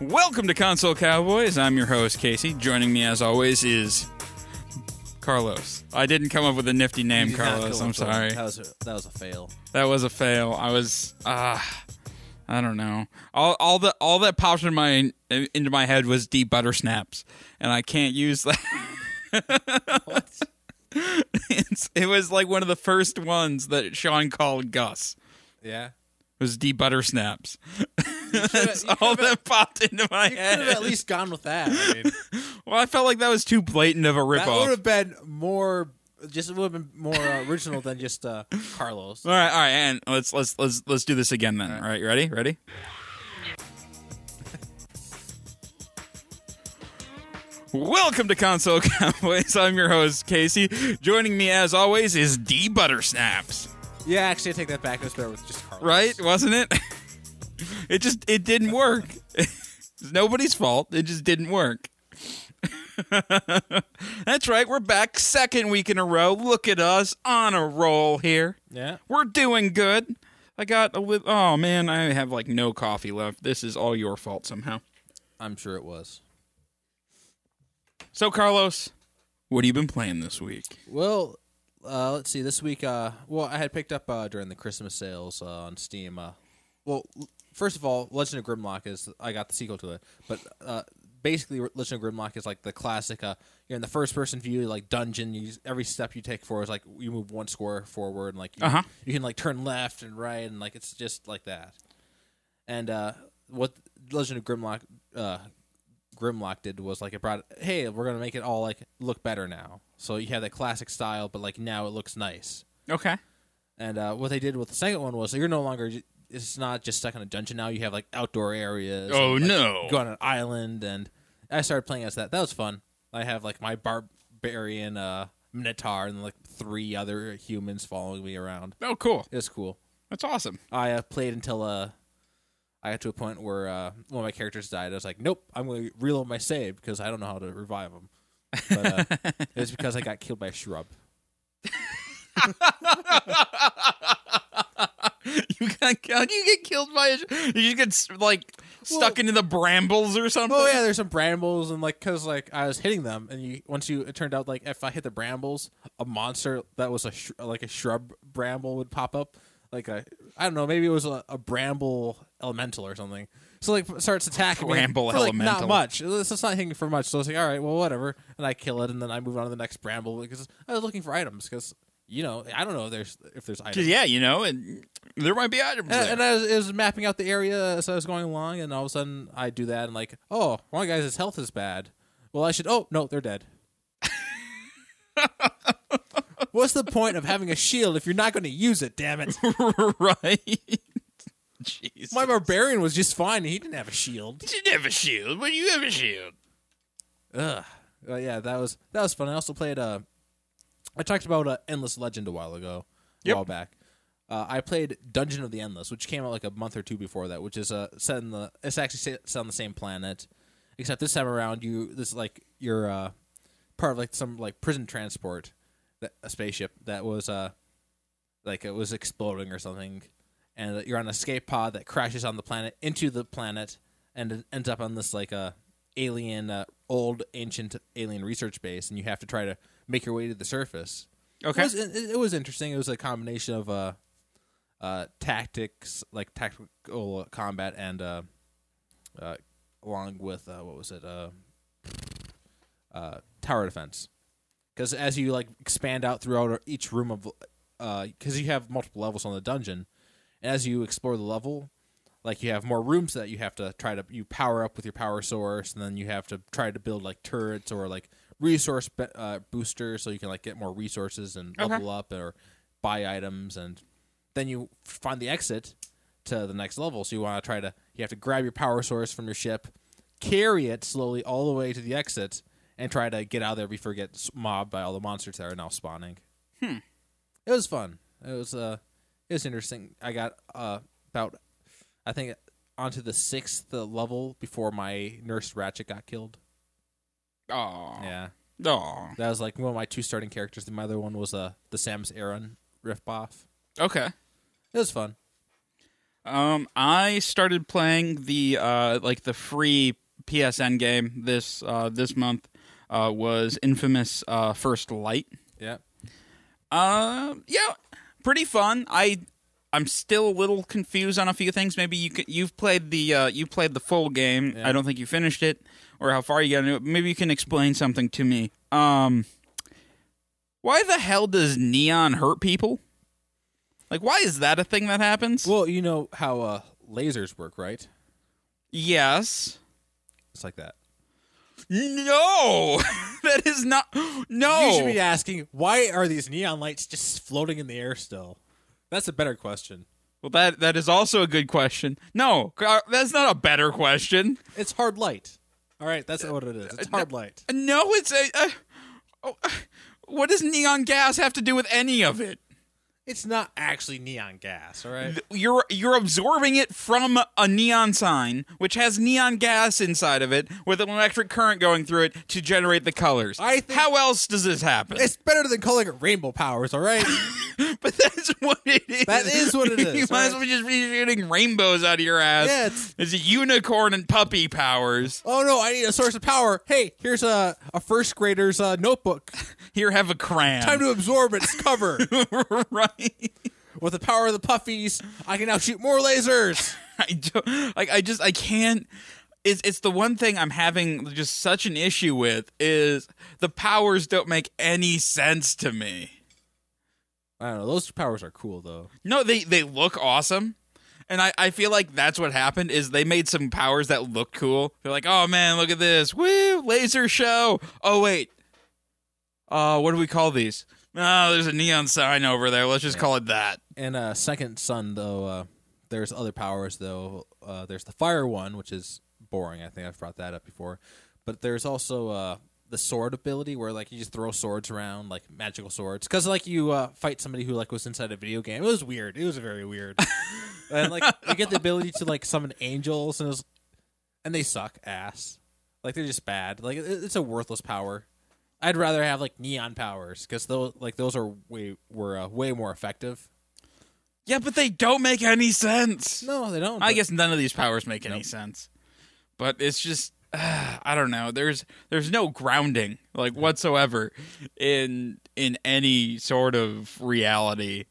Welcome to Console Cowboys. I'm your host, Casey. Joining me, as always, is Carlos. I didn't come up with a nifty name, Carlos. I'm sorry. That was a fail. That was a fail. I was, I don't know. All that popped into my head was deep butter snaps, and I can't use that. What? It was like one of the first ones that Sean called Gus. Yeah. It was deep butter snaps. That's all that popped into my head. You could have at least gone with that. I mean, well, I felt like that was too blatant of a ripoff. That would have been more, just a little bit more original than just Carlos. All right, and let's do this again then. All right, you ready? Welcome to Console Cowboys. I'm your host, Casey. Joining me, as always, is D Butter Snaps. Yeah, actually, I take that back. It was better with just Carlos. Right? Wasn't it? It didn't work. It's nobody's fault. It just didn't work. That's right. We're back second week in a row. Look at us on a roll here. Yeah. We're doing good. Oh, man, I have like no coffee left. This is all your fault somehow. I'm sure it was. So, Carlos, what have you been playing this week? Well, let's see. This week, I had picked up during the Christmas sales on Steam. First of all, Legend of Grimrock I got the sequel to it, but basically Legend of Grimrock is like the classic, you're in the first-person view, like dungeon, every step you take forward is like you move one square forward, and like you can like turn left and right, and like it's just like that. And what Legend of Grimrock did was like it brought, hey, we're going to make it all like look better now. So you have that classic style, but like now it looks nice. Okay. And what they did with the second one was, so you're no longer... It's not just stuck in a dungeon now. You have, like, outdoor areas. Oh, and, like, no. You go on an island, and I started playing as that. That was fun. I have, like, my barbarian minotaur and, like, three other humans following me around. Oh, cool. It was cool. That's awesome. I played until I got to a point where one of my characters died. I was like, nope, I'm going to reload my save because I don't know how to revive him. But it was because I got killed by a shrub. You get killed by you just get like stuck into the brambles or something. Oh yeah, there's some brambles and like because like I was hitting them and it turned out like if I hit the brambles, a monster that was a shrub bramble would pop up. Like I don't know, maybe it was a bramble elemental or something. So like it starts attacking me. Bramble elemental. Not much. It's not hitting for much. So I was like, all right, well whatever, and I kill it and then I move on to the next bramble because I was looking for items because. You know, I don't know if there's items. Yeah, you know, and there might be items there. And I was mapping out the area as I was going along, and all of a sudden I do that, and like, oh, one guy's his health is bad. Well, oh, no, they're dead. What's the point of having a shield if you're not going to use it, damn it? Right. Jesus. My barbarian was just fine, and he didn't have a shield. He didn't have a shield? Why do you have a shield? Ugh. Well, yeah, that was fun. I also played... I talked about Endless Legend a while back. I played Dungeon of the Endless, which came out like a month or two before that, which is it's actually set on the same planet, except this time around you're part of like some like prison transport, a spaceship that was like it was exploding or something, and you're on an escape pod that crashes on the planet into the planet and it ends up on this like alien old ancient alien research base, and you have to try to make your way to the surface. Okay. It was interesting. It was a combination of tactics, like tactical combat, and along with tower defense. Because as you like expand out throughout each room of, because you have multiple levels on the dungeon, and as you explore the level, like you have more rooms that you have to you power up with your power source, and then you have to try to build like turrets or like. Resource booster, so you can like get more resources and level up or buy items, and then you find the exit to the next level. So you have to grab your power source from your ship, carry it slowly all the way to the exit, and try to get out of there before you get mobbed by all the monsters that are now spawning. It was fun. It was interesting. I got onto the 6th level before my nurse Ratchet got killed. Oh yeah, oh that was like one of my two starting characters. The other one was the Samus Aran riff-off. Okay, it was fun. I started playing the like the free PSN game this this month was Infamous First Light. Yeah. Yeah, pretty fun. I'm still a little confused on a few things. Maybe you've played the full game. Yeah. I don't think you finished it or how far you got into it. Maybe you can explain something to me. Why the hell does neon hurt people? Like, why is that a thing that happens? Well, you know how lasers work, right? Yes. It's like that. No! That is not... No! You should be asking, why are these neon lights just floating in the air still? That's a better question. Well, that is also a good question. No, that's not a better question. It's hard light. All right, that's what it is. It's hard light. No, it's a... what does neon gas have to do with any of it? It's not actually neon gas, all right? You're absorbing it from a neon sign, which has neon gas inside of it, with an electric current going through it to generate the colors. How else does this happen? It's better than calling it rainbow powers, all right? But that's what it is. That is what it is. You might as well just be shooting rainbows out of your ass. Yeah, it's a unicorn and puppy powers. Oh, no, I need a source of power. Hey, here's a first grader's notebook. Here, have a crayon. Time to absorb its cover. Right. With the power of the puffies, I can now shoot more lasers. I can't. It's the one thing I'm having just such an issue with is the powers don't make any sense to me. I don't know. Those powers are cool, though. No, they look awesome. And I feel like that's what happened is they made some powers that look cool. They're like, oh, man, look at this. Woo, laser show. Oh, wait. What do we call these? Oh, there's a neon sign over there. Let's just call it that. And Second Son, though, there's other powers, though. There's the fire one, which is boring. I think I've brought that up before. But there's also the sword ability, where like you just throw swords around, like magical swords. Because like you fight somebody who like was inside a video game. It was weird. It was very weird. And like you get the ability to like summon angels, and they suck ass. Like they're just bad. Like it's a worthless power. I'd rather have like neon powers because those are way more effective. Yeah, but they don't make any sense. No, they don't. I guess none of these powers make any sense. But it's just I don't know. There's no grounding like whatsoever in any sort of reality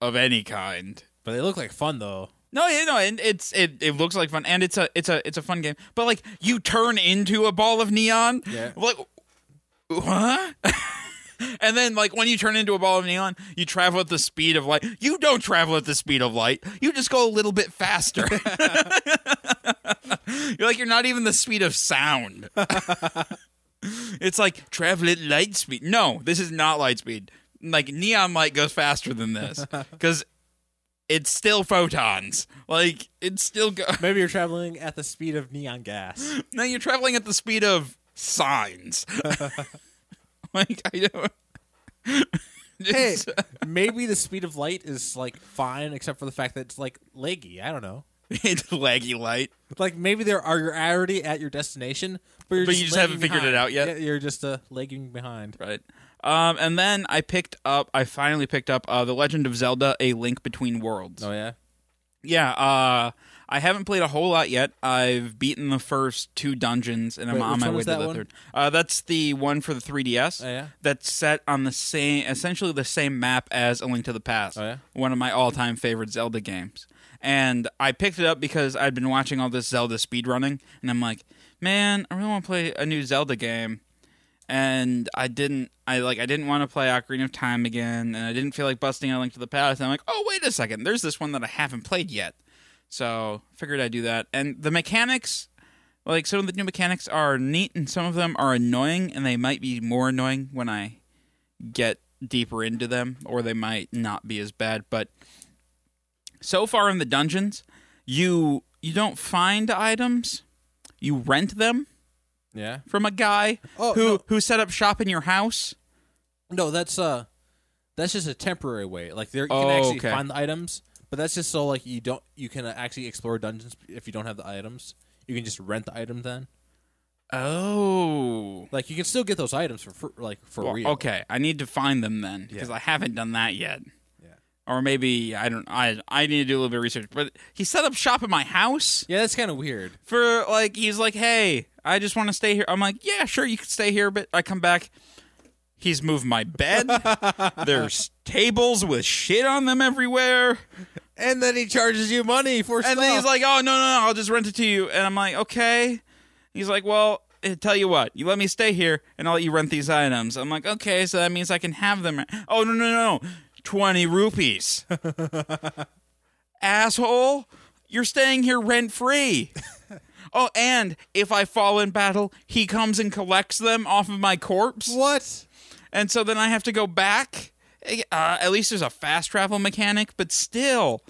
of any kind. But they look like fun though. No, you know, and it looks like fun, and it's a fun game. But like you turn into a ball of neon. Yeah. Like. Huh? And then, like, when you turn into a ball of neon, you travel at the speed of light. You don't travel at the speed of light. You just go a little bit faster. You're not even the speed of sound. It's like, travel at light speed. No, this is not light speed. Like, neon light goes faster than this. Because it's still photons. Like, it's still... Maybe you're traveling at the speed of neon gas. No, you're traveling at the speed of... signs. Like, I don't... Hey, maybe the speed of light is, like, fine, except for the fact that it's, like, leggy. I don't know. It's leggy light. Like, maybe there are you're already at your destination, but you just haven't figured it out yet. Yeah, you're just legging behind. Right. And then I finally picked up The Legend of Zelda, A Link Between Worlds. Oh, yeah? Yeah, I haven't played a whole lot yet. I've beaten the first two dungeons, and I'm on my way to the third. That's the one for the 3DS. Oh, yeah? That's set on essentially the same map as A Link to the Past. Oh, yeah? One of my all-time favorite Zelda games. And I picked it up because I'd been watching all this Zelda speedrunning, and I'm like, man, I really want to play a new Zelda game. And I didn't want to play Ocarina of Time again, and I didn't feel like busting A Link to the Past. And I'm like, oh, wait a second, there's this one that I haven't played yet. So figured I'd do that. And the mechanics, like some of the new mechanics are neat and some of them are annoying, and they might be more annoying when I get deeper into them, or they might not be as bad. But so far in the dungeons, you don't find items, you rent them. Yeah. From a guy who set up shop in your house. No, that's just a temporary way. Like there you can actually find the items. But that's just so like you can actually explore dungeons if you don't have the items. You can just rent the item then. Oh, like you can still get those items for real. Okay, I need to find them then because I haven't done that yet. Yeah. Or maybe, I need to do a little bit of research. But he set up shop in my house. Yeah, that's kind of weird. For, like, he's like, hey, I just want to stay here. I'm like, yeah, sure, you can stay here. But I come back. He's moved my bed. There's tables with shit on them everywhere. And then he charges you money for stuff. And then he's like, oh, no, I'll just rent it to you. And I'm like, okay. He's like, well, tell you what, you let me stay here, and I'll let you rent these items. I'm like, okay, so that means I can have them. Oh, no. 20 rupees. Asshole, you're staying here rent-free. Oh, and if I fall in battle, he comes and collects them off of my corpse. What? And so then I have to go back. At least there's a fast travel mechanic, but still.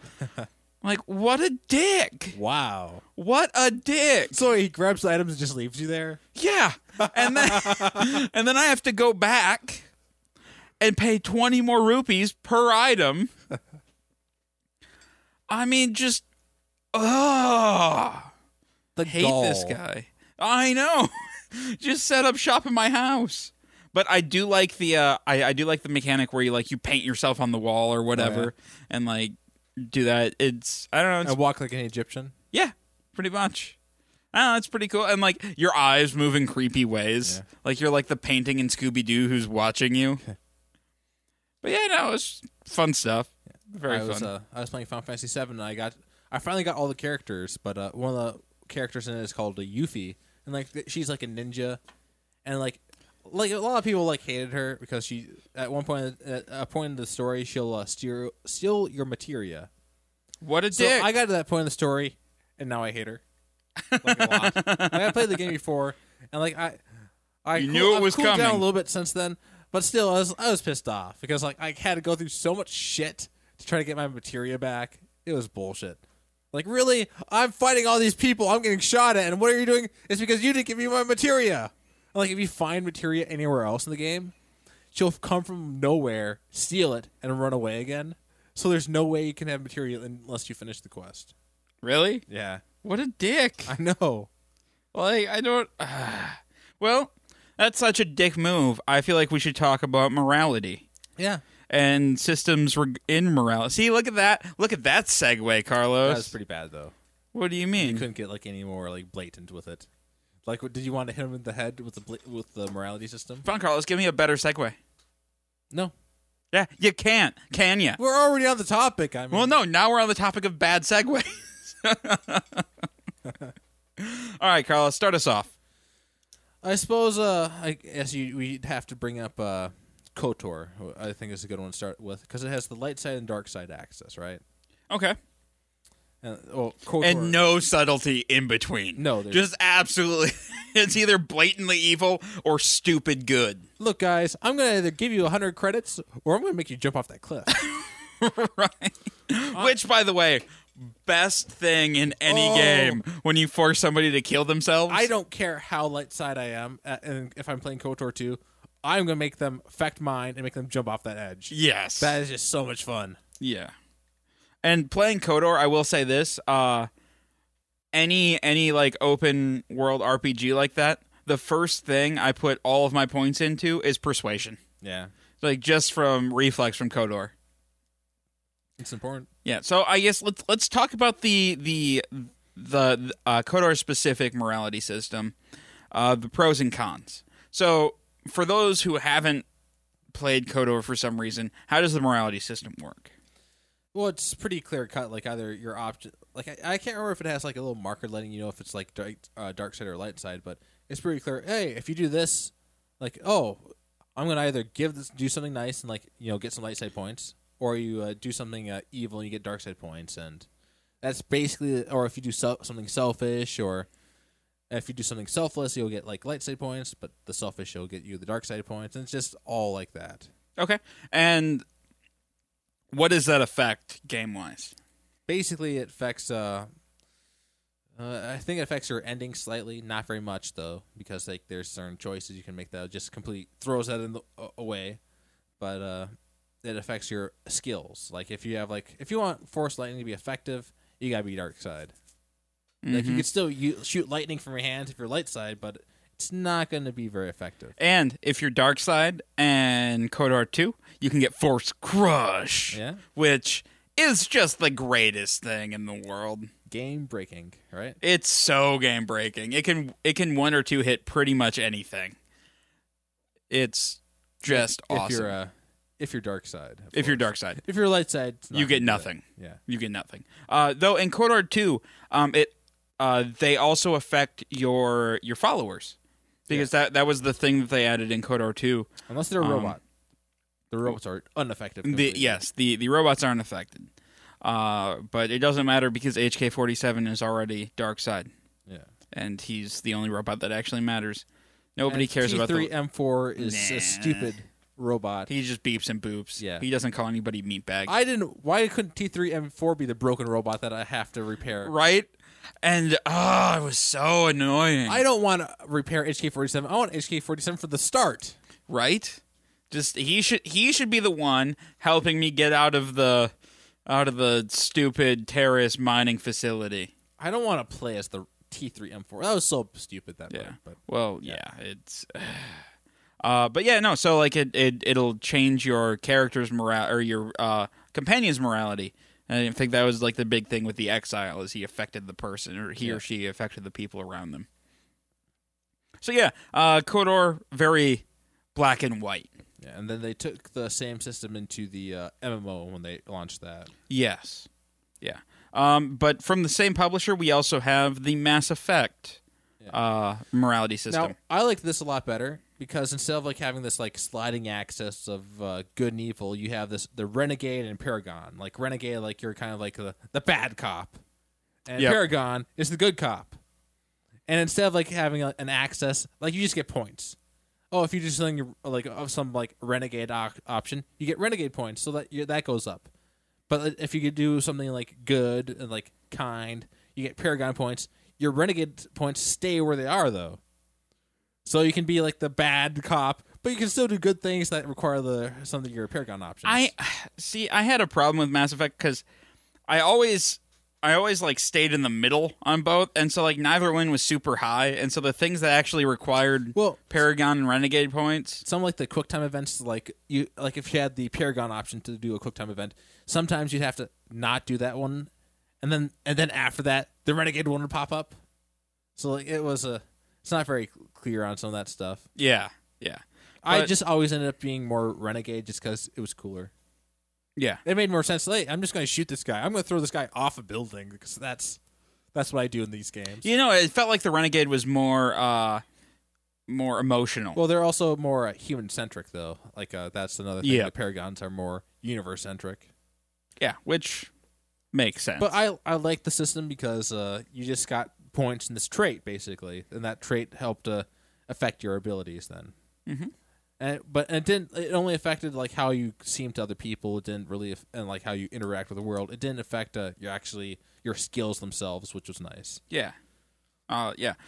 Like, what a dick. Wow. What a dick. So he grabs the items and just leaves you there? Yeah. And then, and then I have to go back and pay 20 more rupees per item. I mean, just, ugh. The hate doll. This guy. I know. Just set up shop in my house. But I do like the I do like the mechanic where you like you paint yourself on the wall or whatever, and like do that. It's I don't know. It's, I walk like an Egyptian. Yeah, pretty much. I don't know. It's pretty cool. And like your eyes move in creepy ways. Yeah. Like you're like the painting in Scooby-Doo who's watching you. But yeah, no, it's fun stuff. Yeah. Very fun. I was playing Final Fantasy VII, and I finally got all the characters. But one of the characters in it is called Yuffie, and like she's like a ninja, and like a lot of people like hated her because she at a point in the story she'll steal your materia. What a dick! I got to that point in the story, and now I hate her. Like a lot. Like, I played the game before, and like I knew it was coming. Down a little bit since then. But still, I was pissed off because like I had to go through so much shit to try to get my materia back. It was bullshit. Like, really? I'm fighting all these people. I'm getting shot at, and what are you doing? It's because you didn't give me my materia. Like, if you find materia anywhere else in the game, she'll come from nowhere, steal it, and run away again. So there's no way you can have materia unless you finish the quest. Really? Yeah. What a dick. I know. Like, I don't... Well... That's such a dick move. I feel like we should talk about morality. Yeah. And systems in morality. See, look at that. Look at that segue, Carlos. That was pretty bad, though. What do you mean? You couldn't get like any more like blatant with it. Like, did you want to hit him in the head with the morality system? Fun, Carlos. Give me a better segue. No. Yeah, you can't. Can you? We're already on the topic. I mean. Well, no. Now we're on the topic of bad segues. All right, Carlos. Start us off. I suppose we'd have to bring up KOTOR. I think is a good one to start with because it has the light side and dark side access, right? Okay. KOTOR. And no subtlety in between. No, just absolutely. It's either blatantly evil or stupid good. Look, guys, I'm going to either give you 100 credits or I'm going to make you jump off that cliff. Right. Which, by the way. Best thing in any game when you force somebody to kill themselves. I don't care how light side I am, and if I'm playing KOTOR 2, I'm going to make them affect mine and make them jump off that edge. Yes. That is just so much fun. Yeah. And playing KOTOR, I will say this, any like open world RPG like that, the first thing I put all of my points into is persuasion. Yeah. Like just from reflex from KOTOR. It's important. Yeah, so I guess let's talk about the KOTOR specific morality system, the pros and cons. So for those who haven't played KOTOR for some reason, how does the morality system work? Well, it's pretty clear cut. Like either your I can't remember if it has like a little marker letting you know if it's like dark side or light side, but it's pretty clear. Hey, if you do this, like I'm gonna either do something nice and like get some light side points. Or you do something evil and you get dark side points, and that's basically. Or if you do something selfish, or if you do something selfless, you'll get like light side points. But the selfish will get you the dark side points, and it's just all like that. Okay. And what does that affect game wise? Basically, it affects. I think it affects your ending slightly, not very much though, because like there's certain choices you can make that just completely throws that away, but. It affects your skills. Like if you have if you want force lightning to be effective, you gotta be dark side. Mm-hmm. Like you could still shoot lightning from your hands if you're light side, but it it's not going to be very effective. And if you're Darkseid and KOTOR 2, you can get Force Crush, which is just the greatest thing in the world. Game breaking, right? It's so game breaking. It can one or two hit pretty much anything. It's just awesome. If you're Darkseid. If you're Darkseid. If you're light side, you get nothing. Yeah. You get nothing. Though in KOTOR 2, they also affect your followers. Because that was the thing that they added in KOTOR 2. Unless they're a robot. The robots are unaffected. The robots aren't affected. But it doesn't matter because HK-47 is already Darkseid. Yeah. And he's the only robot that actually matters. Nobody cares about the... T3-M4 is a stupid robot. He just beeps and boops. Yeah. He doesn't call anybody meatbag. Why couldn't T3-M4 be the broken robot that I have to repair? Right? And, it was so annoying. I don't want to repair HK-47. I want HK-47 for the start. Right? Just, he should be the one helping me get out of the stupid terrorist mining facility. I don't want to play as the T3-M4. That was so stupid that way. But, it's... it'll change your character's morale or your companion's morality. And I think that was like the big thing with the exile is he affected the person or he or she affected the people around them. So KOTOR very black and white. Yeah, and then they took the same system into the MMO when they launched that. Yes. Yeah. But from the same publisher, we also have the Mass Effect morality system. Now, I like this a lot better. Because instead of like having this like sliding axis of good and evil, you have the renegade and paragon. Like renegade, like you're kind of like the bad cop, and paragon is the good cop. And instead of like having an axis, like you just get points. Oh, if you do something like of some like renegade option, you get renegade points, so that that goes up. But if you could do something like good and like kind, you get paragon points. Your renegade points stay where they are though. So you can be like the bad cop, but you can still do good things that require some of your paragon options. I had a problem with Mass Effect because I always like stayed in the middle on both, and so like neither one was super high, and so the things that actually required paragon and renegade points. Some like the quick time events, like if you had the paragon option to do a quick time event, sometimes you'd have to not do that one, and then after that the renegade one would pop up. So like, it was a. It's not very clear on some of that stuff. Yeah. I just always ended up being more renegade just because it was cooler. Yeah. It made more sense. Hey, I'm just going to shoot this guy. I'm going to throw this guy off a building because that's what I do in these games. You know, it felt like the renegade was more emotional. Well, they're also more human-centric, though. Like, that's another thing. Yeah. The paragons are more universe-centric. Yeah, which makes sense. But I like the system because you just got... points in this trait, basically, and that trait helped affect your abilities. Then, but it didn't. It only affected like how you seemed to other people. It didn't really, and like how you interact with the world. It didn't affect your skills themselves, which was nice. Yeah, and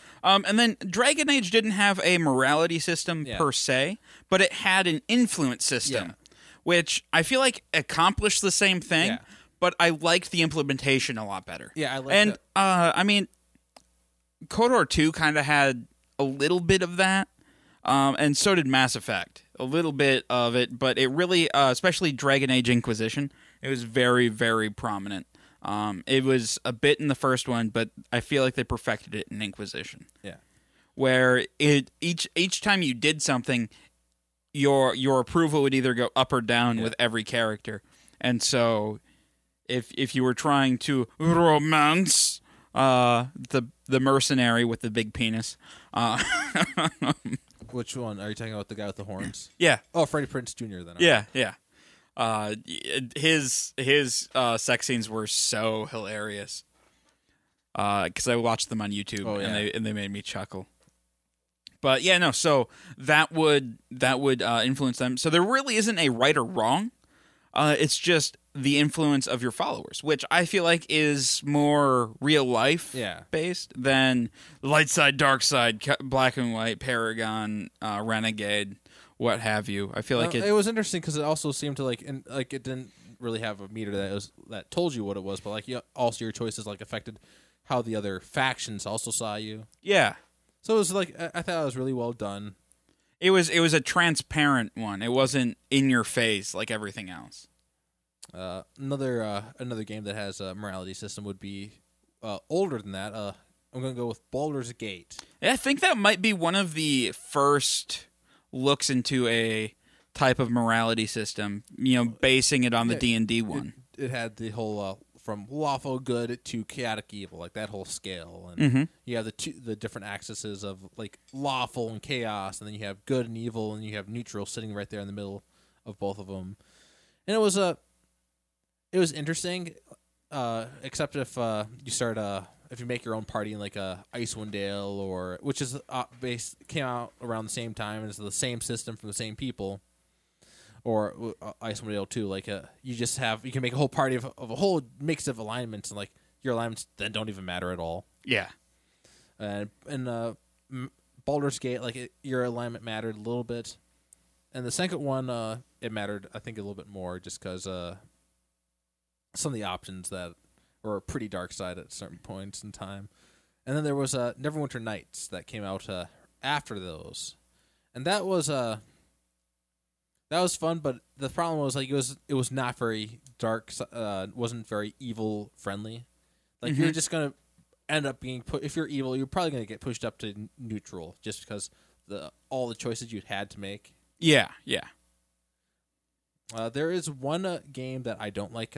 then Dragon Age didn't have a morality system per se, but it had an influence system, which I feel like accomplished the same thing. Yeah. But I liked the implementation a lot better. Yeah, I liked it. KOTOR 2 kind of had a little bit of that, and so did Mass Effect. A little bit of it, but it really, especially Dragon Age Inquisition, it was very, very prominent. It was a bit in the first one, but I feel like they perfected it in Inquisition. Yeah. Where each time you did something, your approval would either go up or down with every character. And so if you were trying to romance... the mercenary with the big penis. Which one? Are you talking about the guy with the horns? Yeah. Oh, Freddie Prinze Jr. then. Yeah. His sex scenes were so hilarious. Because I watched them on YouTube and they made me chuckle. But so that would influence them. So there really isn't a right or wrong. It's just the influence of your followers, which I feel like is more real life based than light side, dark side, black and white, paragon, renegade, what have you. I feel like it was interesting because it also seemed to like it didn't really have a meter that told you what it was, but like also your choices like affected how the other factions also saw you. Yeah, So it was like, I thought it was really well done. It was a transparent one. It wasn't in your face like everything else. Another game that has a morality system would be older than that. I'm going to go with Baldur's Gate. Yeah, I think that might be one of the first looks into a type of morality system, basing it on the D&D one. It had the whole from lawful good to chaotic evil, like that whole scale, and you have the different axes of like lawful and chaos, and then you have good and evil, and you have neutral sitting right there in the middle of both of them. And it was it was interesting, except if you start if you make your own party in like Icewind Dale, or which is came out around the same time and it's the same system from the same people. Or Icewind Dale 2, like you can make a whole party of a whole mix of alignments, and like your alignments then don't even matter at all. Yeah, and Baldur's Gate, like your alignment mattered a little bit, and the second one it mattered, I think, a little bit more just because some of the options that were pretty dark side at certain points in time, and then there was Neverwinter Nights that came out after those, and that was That was fun, but the problem was like it was not very dark. Wasn't very evil friendly. Like you're just gonna end up being if you're evil, you're probably gonna get pushed up to neutral just because all the choices you had to make. Yeah. There is one game that I don't like.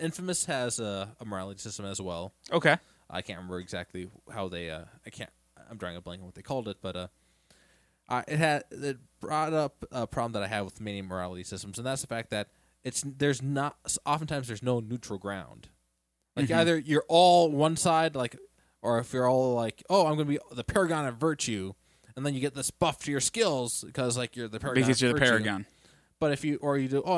Infamous has a morality system as well. Okay. I can't remember exactly how they. I'm drawing a blank on what they called it, but. It brought up a problem that I have with many morality systems, and that's the fact that oftentimes there's no neutral ground. Like either you're all one side, like, or if you're all like, oh, I'm going to be the paragon of virtue, and then you get this buff to your skills because like you're the paragon. Because you're the paragon. But if I'm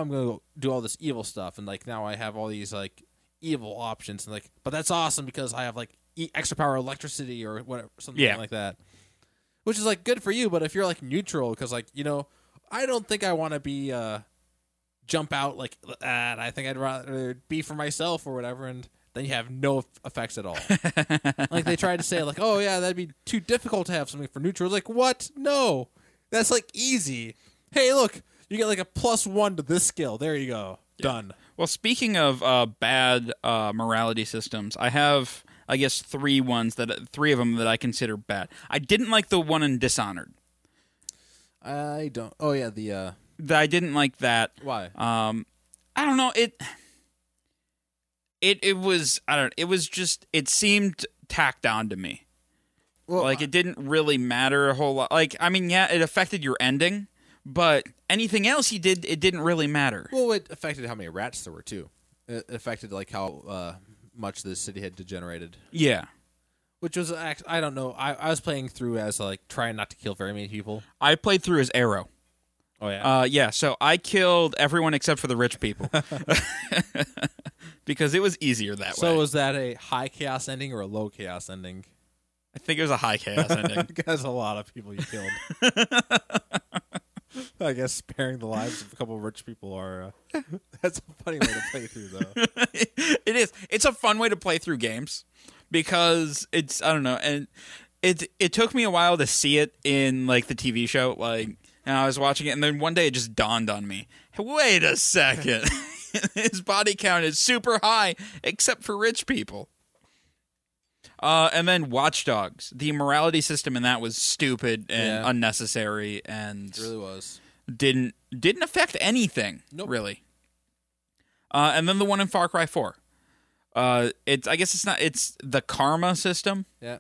going to do all this evil stuff, and like now I have all these like evil options, and like, but that's awesome because I have like extra power, electricity, or whatever, something like that. Which is like good for you, but if you're like neutral, because like I don't think I want to be jump out like that. I think I'd rather be for myself or whatever, and then you have no effects at all. Like they tried to say like, oh yeah, that'd be too difficult to have something for neutral. Like what? No, that's like easy. Hey, look, you get like a +1 to this skill. There you go, done. Well, speaking of bad morality systems, I have. I guess three of them that I consider bad. I didn't like the one in Dishonored. I don't. Oh yeah, I didn't like that. Why? I don't know. It was. I don't. It was just. It seemed tacked on to me. Well, like it didn't really matter a whole lot. Like I mean, yeah, it affected your ending, but anything else you did, it didn't really matter. Well, it affected how many rats there were too. It affected like how. Much the city had degenerated. Yeah. Which was, I don't know, I was playing through as, like, trying not to kill very many people. I played through as Arrow. Oh, yeah? Yeah, so I killed everyone except for the rich people. Because it was easier that way. So was that a high chaos ending or a low chaos ending? I think it was a high chaos ending. Because a lot of people you killed. I guess sparing the lives of a couple of rich people are... that's a funny way to play through, though. It is. It's a fun way to play through games because it's... I don't know. And it took me a while to see it in, like, the TV show. Like, and I was watching it, and then one day it just dawned on me. Hey, wait a second. His body count is super high, except for rich people. And then Watch Dogs. The morality system in that was stupid and unnecessary, and it really was didn't affect anything really. And then the one in Far Cry 4. I guess it's not. It's the karma system. Yeah.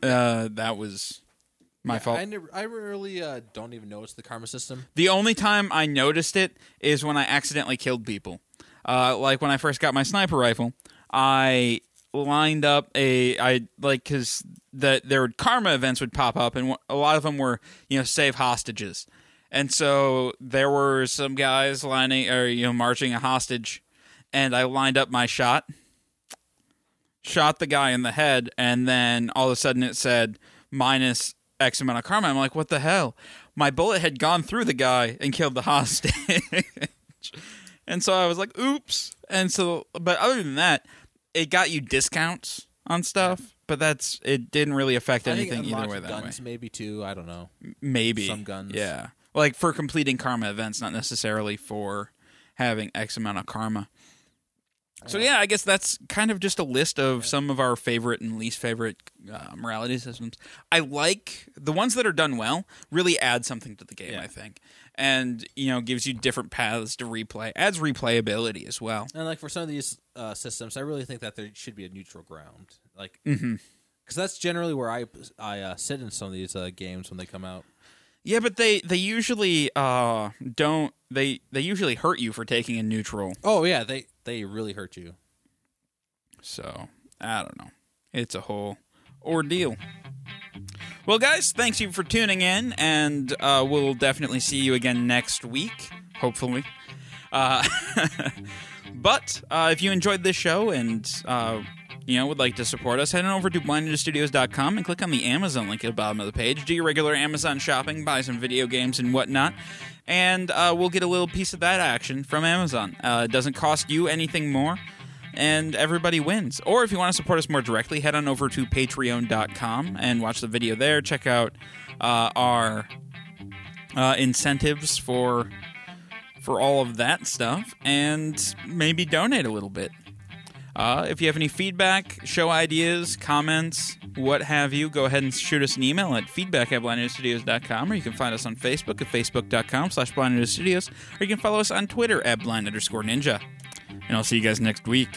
That was my fault. I really don't even notice the karma system. The only time I noticed it is when I accidentally killed people. Like when I first got my sniper rifle, I lined up because there were karma events would pop up, and a lot of them were save hostages, and so there were some guys marching a hostage, and I lined up my shot the guy in the head, and then all of a sudden it said minus X amount of karma. I'm like, what the hell? My bullet had gone through the guy and killed the hostage. And so I was like, oops. And so, but other than that, it got you discounts on stuff, but that's it didn't really affect anything either way. Guns maybe too. I don't know. Maybe some guns. Yeah, like for completing karma events, not necessarily for having X amount of karma. So yeah, I guess that's kind of just a list of some of our favorite and least favorite morality systems. I like the ones that are done well really add something to the game, I think. And, you know, gives you different paths to replay. Adds replayability as well. And, like, for some of these systems, I really think that there should be a neutral ground. Like, because that's generally where I sit in some of these games when they come out. Yeah, but they usually don't. They usually hurt you for taking a neutral. Oh yeah, they really hurt you. So I don't know. It's a whole ordeal. Well, guys, thanks you for tuning in, and we'll definitely see you again next week, hopefully. But if you enjoyed this show and would like to support us, head on over to blindedstudios.com and click on the Amazon link at the bottom of the page. Do your regular Amazon shopping, buy some video games and whatnot, and we'll get a little piece of that action from Amazon. It doesn't cost you anything more, and everybody wins. Or if you want to support us more directly, head on over to patreon.com and watch the video there. Check out our incentives for all of that stuff, and maybe donate a little bit. If you have any feedback, show ideas, comments, what have you, go ahead and shoot us an email at feedback@blindnewstudios.com, or you can find us on Facebook at facebook.com/blindnewstudios, or you can follow us on Twitter at blind_ninja. And I'll see you guys next week.